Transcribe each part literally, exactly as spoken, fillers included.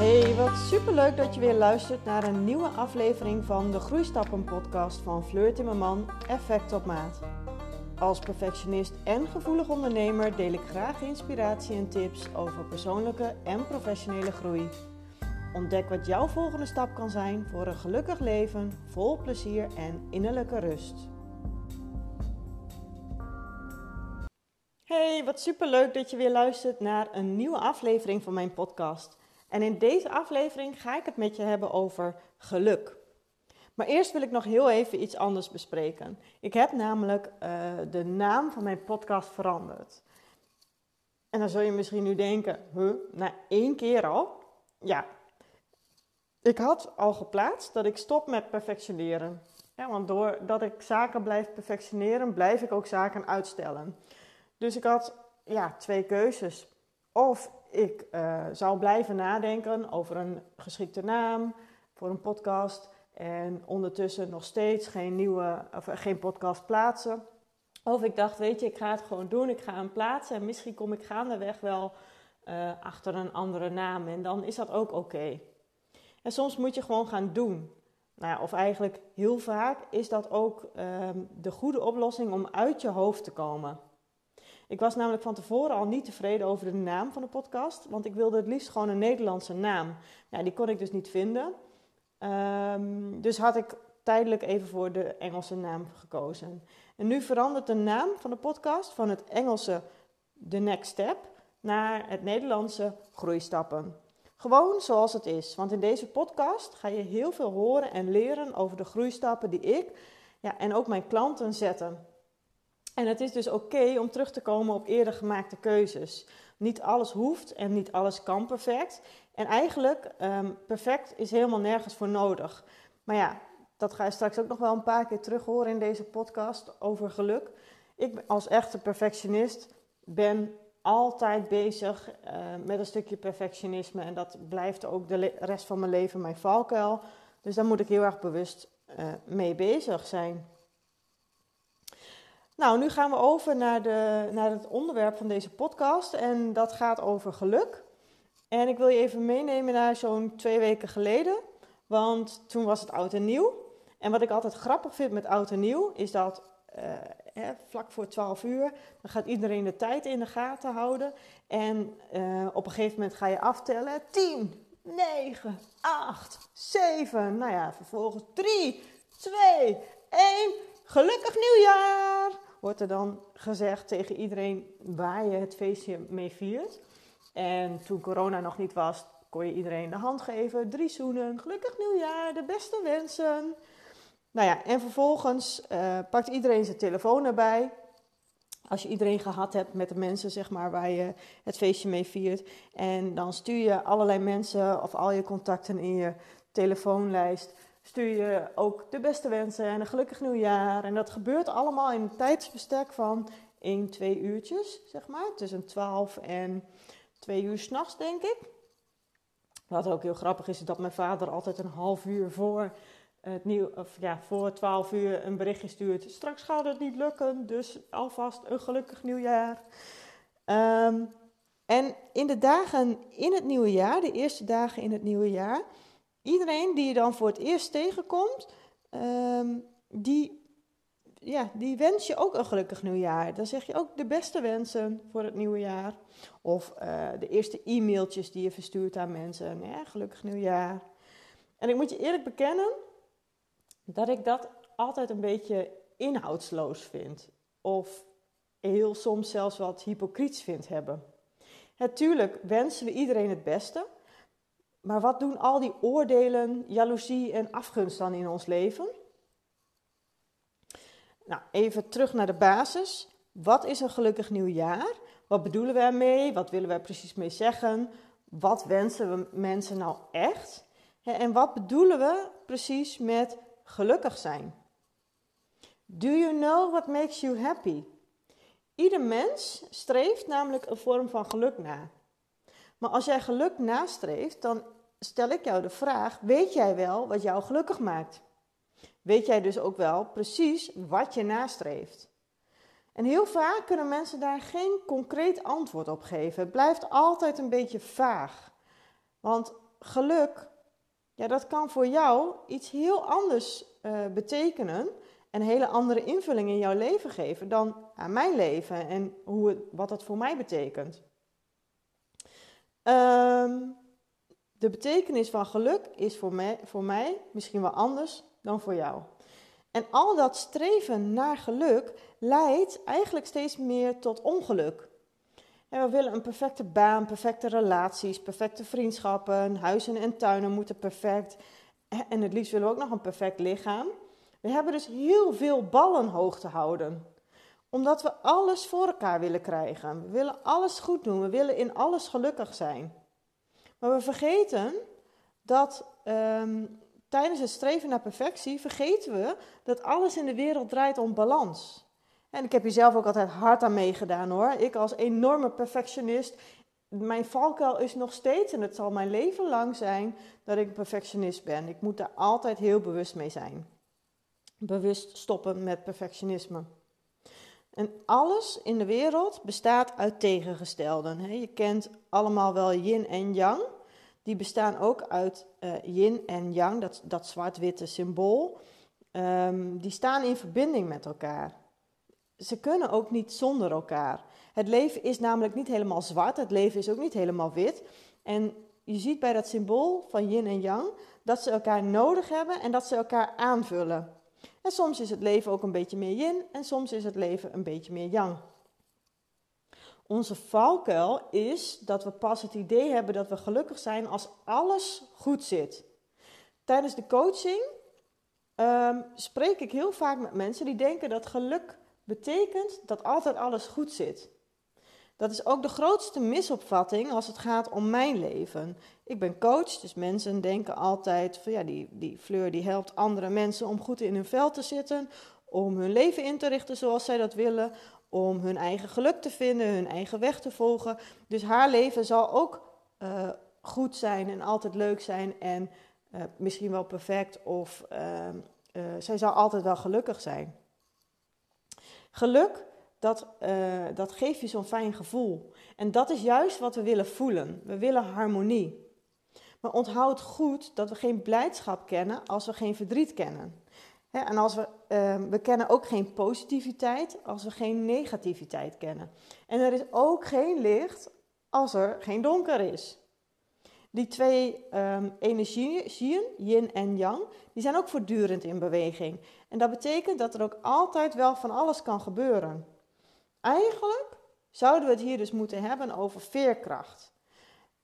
Hey, wat superleuk dat je weer luistert naar een nieuwe aflevering van de Groeistappen podcast van Fleur Timmerman, Effect op Maat. Als perfectionist en gevoelig ondernemer deel ik graag inspiratie en tips over persoonlijke en professionele groei. Ontdek wat jouw volgende stap kan zijn voor een gelukkig leven, vol plezier en innerlijke rust. Hey, wat superleuk dat je weer luistert naar een nieuwe aflevering van mijn podcast. En in deze aflevering ga ik het met je hebben over geluk. Maar eerst wil ik nog heel even iets anders bespreken. Ik heb namelijk uh, de naam van mijn podcast veranderd. En dan zul je misschien nu denken, huh, na één keer al? Ja, ik had al geplaatst dat ik stop met perfectioneren. Ja, want doordat ik zaken blijf perfectioneren, blijf ik ook zaken uitstellen. Dus ik had ja, twee keuzes. Of ik uh, zou blijven nadenken over een geschikte naam voor een podcast en ondertussen nog steeds geen, nieuwe, of geen podcast plaatsen. Of ik dacht, weet je, ik ga het gewoon doen, ik ga hem plaatsen en misschien kom ik gaandeweg wel uh, achter een andere naam en dan is dat ook oké. Okay. En soms moet je gewoon gaan doen. Nou, of eigenlijk heel vaak is dat ook uh, de goede oplossing om uit je hoofd te komen. Ik was namelijk van tevoren al niet tevreden over de naam van de podcast, want ik wilde het liefst gewoon een Nederlandse naam. Nou, die kon ik dus niet vinden. Um, dus had ik tijdelijk even voor de Engelse naam gekozen. En nu verandert de naam van de podcast van het Engelse The Next Step naar het Nederlandse Groeistappen. Gewoon zoals het is, want in deze podcast ga je heel veel horen en leren over de groeistappen die ik ja, en ook mijn klanten zetten. En het is dus oké okay om terug te komen op eerder gemaakte keuzes. Niet alles hoeft en niet alles kan perfect. En eigenlijk, um, perfect is helemaal nergens voor nodig. Maar ja, dat ga je straks ook nog wel een paar keer terug horen in deze podcast over geluk. Ik als echte perfectionist ben altijd bezig uh, met een stukje perfectionisme. En dat blijft ook de le- rest van mijn leven mijn valkuil. Dus daar moet ik heel erg bewust uh, mee bezig zijn. Nou, nu gaan we over naar, de, naar het onderwerp van deze podcast en dat gaat over geluk. En ik wil je even meenemen naar zo'n twee weken geleden, want toen was het oud en nieuw. En wat ik altijd grappig vind met oud en nieuw is dat uh, hè, vlak voor twaalf uur, dan gaat iedereen de tijd in de gaten houden. En uh, op een gegeven moment ga je aftellen, tien, negen, acht, zeven, nou ja, vervolgens drie, twee, één, gelukkig nieuwjaar! Wordt er dan gezegd tegen iedereen waar je het feestje mee viert. En toen corona nog niet was, kon je iedereen de hand geven. Drie zoenen, gelukkig nieuwjaar, de beste wensen. Nou ja, en vervolgens uh, pakt iedereen zijn telefoon erbij. Als je iedereen gehad hebt met de mensen zeg maar, waar je het feestje mee viert. En dan stuur je allerlei mensen of al je contacten in je telefoonlijst. Stuur je ook de beste wensen en een gelukkig nieuwjaar. En dat gebeurt allemaal in een tijdsbestek van één, twee uurtjes, zeg maar. Tussen twaalf en twee uur 's nachts, denk ik. Wat ook heel grappig is, is dat mijn vader altijd een half uur voor, het nieuw, of ja, voor twaalf uur een berichtje stuurt. Straks gaat het niet lukken, dus alvast een gelukkig nieuwjaar. Um, en in de dagen in het nieuwe jaar, de eerste dagen in het nieuwe jaar... Iedereen die je dan voor het eerst tegenkomt, um, die, ja, die wens je ook een gelukkig nieuwjaar. Dan zeg je ook de beste wensen voor het nieuwe jaar. Of uh, de eerste e-mailtjes die je verstuurt aan mensen. Ja, gelukkig nieuwjaar. En ik moet je eerlijk bekennen dat ik dat altijd een beetje inhoudsloos vind. Of heel soms zelfs wat hypocriets vind hebben. Natuurlijk wensen we iedereen het beste. Maar wat doen al die oordelen, jaloezie en afgunst dan in ons leven? Nou, even terug naar de basis. Wat is een gelukkig nieuwjaar? Wat bedoelen we ermee? Wat willen we er precies mee zeggen? Wat wensen we mensen nou echt? En wat bedoelen we precies met gelukkig zijn? Do you know what makes you happy? Ieder mens streeft namelijk een vorm van geluk na. Maar als jij geluk nastreeft, dan stel ik jou de vraag, weet jij wel wat jou gelukkig maakt? Weet jij dus ook wel precies wat je nastreeft? En heel vaak kunnen mensen daar geen concreet antwoord op geven. Het blijft altijd een beetje vaag. Want geluk, ja, dat kan voor jou iets heel anders uh, betekenen. Een hele andere invulling in jouw leven geven dan aan mijn leven en hoe het, wat dat voor mij betekent. Um, de betekenis van geluk is voor mij, voor mij misschien wel anders dan voor jou. En al dat streven naar geluk leidt eigenlijk steeds meer tot ongeluk. En we willen een perfecte baan, perfecte relaties, perfecte vriendschappen, huizen en tuinen moeten perfect. En het liefst willen we ook nog een perfect lichaam. We hebben dus heel veel ballen hoog te houden. Omdat we alles voor elkaar willen krijgen. We willen alles goed doen. We willen in alles gelukkig zijn. Maar we vergeten dat um, tijdens het streven naar perfectie... vergeten we dat alles in de wereld draait om balans. En ik heb hier zelf ook altijd hard aan meegedaan hoor. Ik als enorme perfectionist. Mijn valkuil is nog steeds, en het zal mijn leven lang zijn... dat ik een perfectionist ben. Ik moet daar altijd heel bewust mee zijn. Bewust stoppen met perfectionisme. En alles in de wereld bestaat uit tegengestelden. Je kent allemaal wel yin en yang. Die bestaan ook uit uh, yin en yang, dat, dat zwart-witte symbool. Um, die staan in verbinding met elkaar. Ze kunnen ook niet zonder elkaar. Het leven is namelijk niet helemaal zwart, het leven is ook niet helemaal wit. En je ziet bij dat symbool van yin en yang dat ze elkaar nodig hebben en dat ze elkaar aanvullen. En soms is het leven ook een beetje meer yin en soms is het leven een beetje meer yang. Onze valkuil is dat we pas het idee hebben dat we gelukkig zijn als alles goed zit. Tijdens de coaching um, spreek ik heel vaak met mensen die denken dat geluk betekent dat altijd alles goed zit. Dat is ook de grootste misopvatting als het gaat om mijn leven. Ik ben coach, dus mensen denken altijd van ja, die, die Fleur die helpt andere mensen om goed in hun vel te zitten, om hun leven in te richten zoals zij dat willen, om hun eigen geluk te vinden, hun eigen weg te volgen. Dus haar leven zal ook uh, goed zijn en altijd leuk zijn en uh, misschien wel perfect of uh, uh, zij zal altijd wel gelukkig zijn. Geluk. Dat, uh, dat geeft je zo'n fijn gevoel. En dat is juist wat we willen voelen. We willen harmonie. Maar onthoud goed dat we geen blijdschap kennen als we geen verdriet kennen. Hè, en als we, uh, we kennen ook geen positiviteit als we geen negativiteit kennen. En er is ook geen licht als er geen donker is. Die twee um, energieën, yin en yang, die zijn ook voortdurend in beweging. En dat betekent dat er ook altijd wel van alles kan gebeuren. Eigenlijk zouden we het hier dus moeten hebben over veerkracht.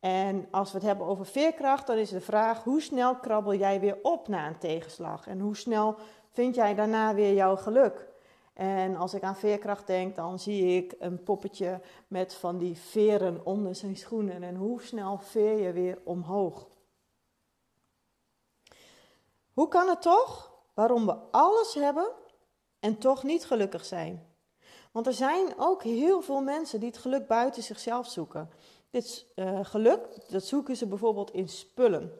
En als we het hebben over veerkracht, dan is de vraag... hoe snel krabbel jij weer op na een tegenslag? En hoe snel vind jij daarna weer jouw geluk? En als ik aan veerkracht denk, dan zie ik een poppetje met van die veren onder zijn schoenen. En hoe snel veer je weer omhoog? Hoe kan het toch waarom we alles hebben en toch niet gelukkig zijn? Want er zijn ook heel veel mensen die het geluk buiten zichzelf zoeken. Dit uh, geluk, dat zoeken ze bijvoorbeeld in spullen.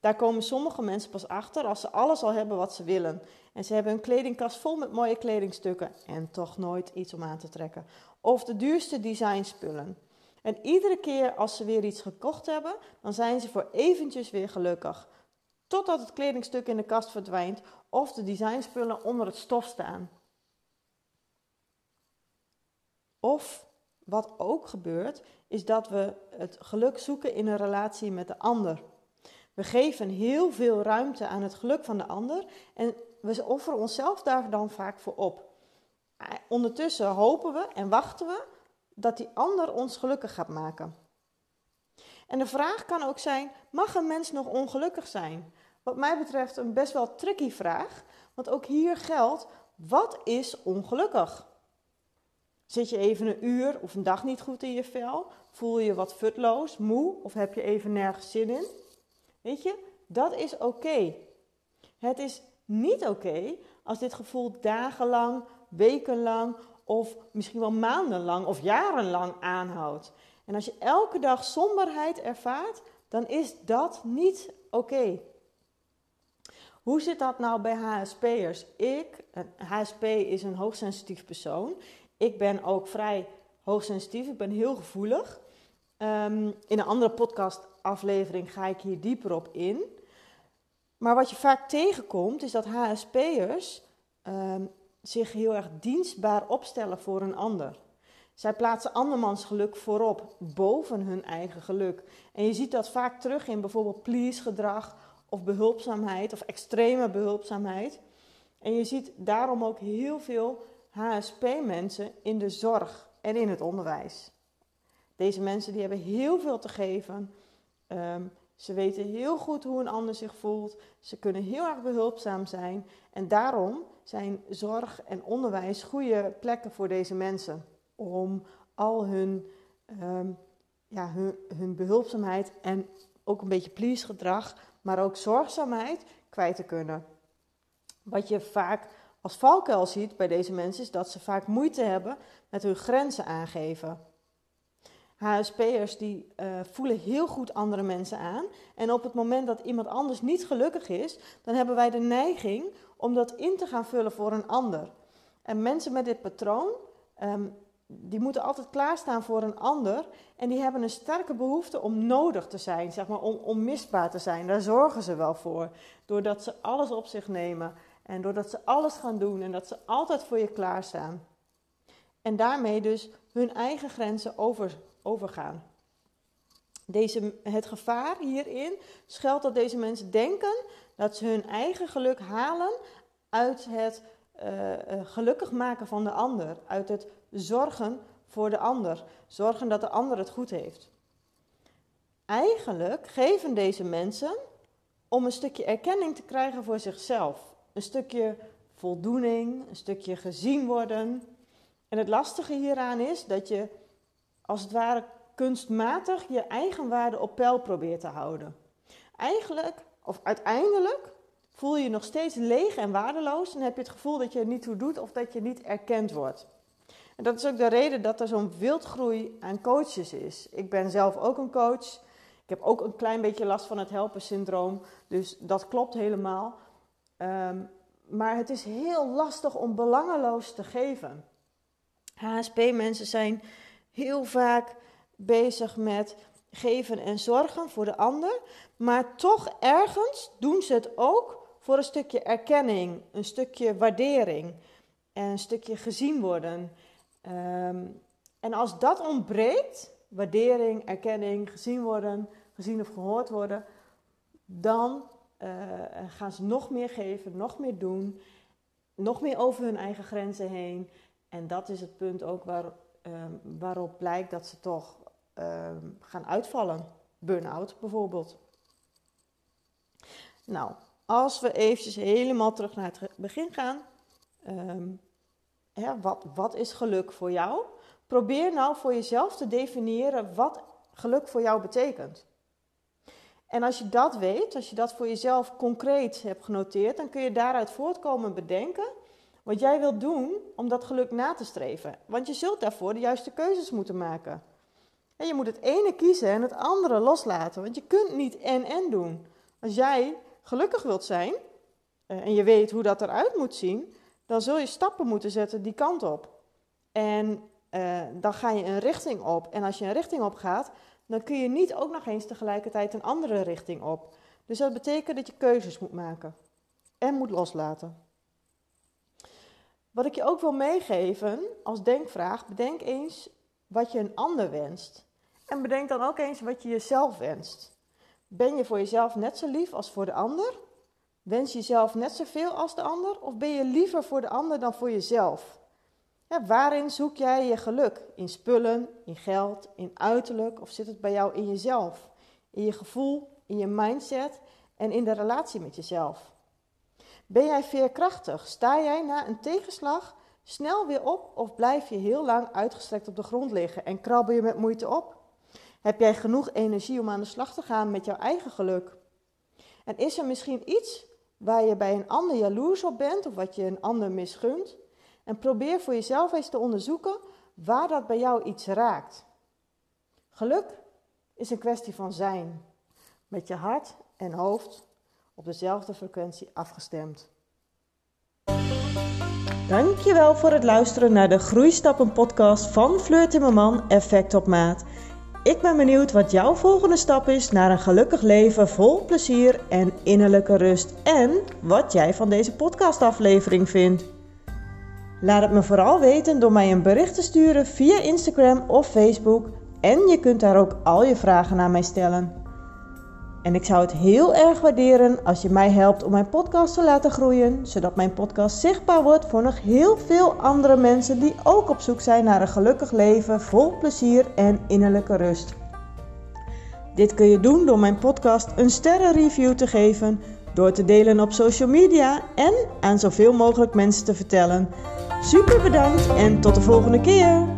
Daar komen sommige mensen pas achter als ze alles al hebben wat ze willen. En ze hebben een kledingkast vol met mooie kledingstukken en toch nooit iets om aan te trekken. Of de duurste designspullen. En iedere keer als ze weer iets gekocht hebben, dan zijn ze voor eventjes weer gelukkig. Totdat het kledingstuk in de kast verdwijnt of de designspullen onder het stof staan. Of, wat ook gebeurt, is dat we het geluk zoeken in een relatie met de ander. We geven heel veel ruimte aan het geluk van de ander en we offeren onszelf daar dan vaak voor op. Ondertussen hopen we en wachten we dat die ander ons gelukkig gaat maken. En de vraag kan ook zijn, mag een mens nog ongelukkig zijn? Wat mij betreft een best wel tricky vraag, want ook hier geldt, wat is ongelukkig? Zit je even een uur of een dag niet goed in je vel? Voel je wat futloos, moe of heb je even nergens zin in? Weet je, dat is oké. Okay. Het is niet oké okay als dit gevoel dagenlang, wekenlang of misschien wel maandenlang of jarenlang aanhoudt. En als je elke dag somberheid ervaart, dan is dat niet oké. Okay. Hoe zit dat nou bij H S P'ers? Ik, een H S P is een hoogsensitief persoon. Ik ben ook vrij hoogsensitief, ik ben heel gevoelig. Um, in een andere podcastaflevering ga ik hier dieper op in. Maar wat je vaak tegenkomt is dat H S P'ers um, zich heel erg dienstbaar opstellen voor een ander. Zij plaatsen andermans geluk voorop, boven hun eigen geluk. En je ziet dat vaak terug in bijvoorbeeld please-gedrag of behulpzaamheid of extreme behulpzaamheid. En je ziet daarom ook heel veel H S P-mensen in de zorg en in het onderwijs. Deze mensen die hebben heel veel te geven. Um, ze weten heel goed hoe een ander zich voelt. Ze kunnen heel erg behulpzaam zijn. En daarom zijn zorg en onderwijs goede plekken voor deze mensen. Om al hun, um, ja, hun, hun behulpzaamheid en ook een beetje please-gedrag, maar ook zorgzaamheid kwijt te kunnen. Wat je vaak als valkuil ziet bij deze mensen is dat ze vaak moeite hebben met hun grenzen aangeven. H S P'ers die uh, voelen heel goed andere mensen aan. En op het moment dat iemand anders niet gelukkig is, dan hebben wij de neiging om dat in te gaan vullen voor een ander. En mensen met dit patroon, um, die moeten altijd klaarstaan voor een ander. En die hebben een sterke behoefte om nodig te zijn, zeg maar, om onmisbaar te zijn. Daar zorgen ze wel voor. Doordat ze alles op zich nemen. En doordat ze alles gaan doen en dat ze altijd voor je klaarstaan. En daarmee dus hun eigen grenzen over, overgaan. Deze, het gevaar hierin schuilt dat deze mensen denken dat ze hun eigen geluk halen uit het uh, gelukkig maken van de ander. Uit het zorgen voor de ander. Zorgen dat de ander het goed heeft. Eigenlijk geven deze mensen om een stukje erkenning te krijgen voor zichzelf. Een stukje voldoening, een stukje gezien worden. En het lastige hieraan is dat je als het ware kunstmatig je eigenwaarde op peil probeert te houden. Eigenlijk, of uiteindelijk, voel je je nog steeds leeg en waardeloos en heb je het gevoel dat je er niet toe doet of dat je niet erkend wordt. En dat is ook de reden dat er zo'n wildgroei aan coaches is. Ik ben zelf ook een coach. Ik heb ook een klein beetje last van het helpersyndroom, dus dat klopt helemaal. Um, maar het is heel lastig om belangeloos te geven. H S P-mensen zijn heel vaak bezig met geven en zorgen voor de ander. Maar toch ergens doen ze het ook voor een stukje erkenning, een stukje waardering en een stukje gezien worden. Um, en als dat ontbreekt, waardering, erkenning, gezien worden, gezien of gehoord worden, dan uh, gaan ze nog meer geven, nog meer doen, nog meer over hun eigen grenzen heen. En dat is het punt ook waar, um, waarop blijkt dat ze toch um, gaan uitvallen. Burn-out bijvoorbeeld. Nou, als we eventjes helemaal terug naar het begin gaan. Um, hè, wat, wat is geluk voor jou? Probeer nou voor jezelf te definiëren wat geluk voor jou betekent. En als je dat weet, als je dat voor jezelf concreet hebt genoteerd, dan kun je daaruit voortkomen bedenken wat jij wilt doen om dat geluk na te streven. Want je zult daarvoor de juiste keuzes moeten maken. En je moet het ene kiezen en het andere loslaten. Want je kunt niet en-en doen. Als jij gelukkig wilt zijn en je weet hoe dat eruit moet zien, dan zul je stappen moeten zetten die kant op. En uh, dan ga je een richting op. En als je een richting op gaat, dan kun je niet ook nog eens tegelijkertijd een andere richting op. Dus dat betekent dat je keuzes moet maken en moet loslaten. Wat ik je ook wil meegeven als denkvraag, bedenk eens wat je een ander wenst. En bedenk dan ook eens wat je jezelf wenst. Ben je voor jezelf net zo lief als voor de ander? Wens je jezelf net zoveel als de ander? Of ben je liever voor de ander dan voor jezelf? Ja, waarin zoek jij je geluk? In spullen, in geld, in uiterlijk? Of zit het bij jou in jezelf? In je gevoel, in je mindset en in de relatie met jezelf? Ben jij veerkrachtig? Sta jij na een tegenslag snel weer op of blijf je heel lang uitgestrekt op de grond liggen en krabbel je met moeite op? Heb jij genoeg energie om aan de slag te gaan met jouw eigen geluk? En is er misschien iets waar je bij een ander jaloers op bent of wat je een ander misgunt? En probeer voor jezelf eens te onderzoeken waar dat bij jou iets raakt. Geluk is een kwestie van zijn, met je hart en hoofd op dezelfde frequentie afgestemd. Dankjewel voor het luisteren naar de Groeistappen podcast van Fleur Timmerman, Effect op Maat. Ik ben benieuwd wat jouw volgende stap is naar een gelukkig leven vol plezier en innerlijke rust. En wat jij van deze podcastaflevering vindt. Laat het me vooral weten door mij een bericht te sturen via Instagram of Facebook. En je kunt daar ook al je vragen aan mij stellen. En ik zou het heel erg waarderen als je mij helpt om mijn podcast te laten groeien. Zodat mijn podcast zichtbaar wordt voor nog heel veel andere mensen die ook op zoek zijn naar een gelukkig leven vol plezier en innerlijke rust. Dit kun je doen door mijn podcast een sterrenreview te geven, door te delen op social media en aan zoveel mogelijk mensen te vertellen. Super bedankt en tot de volgende keer!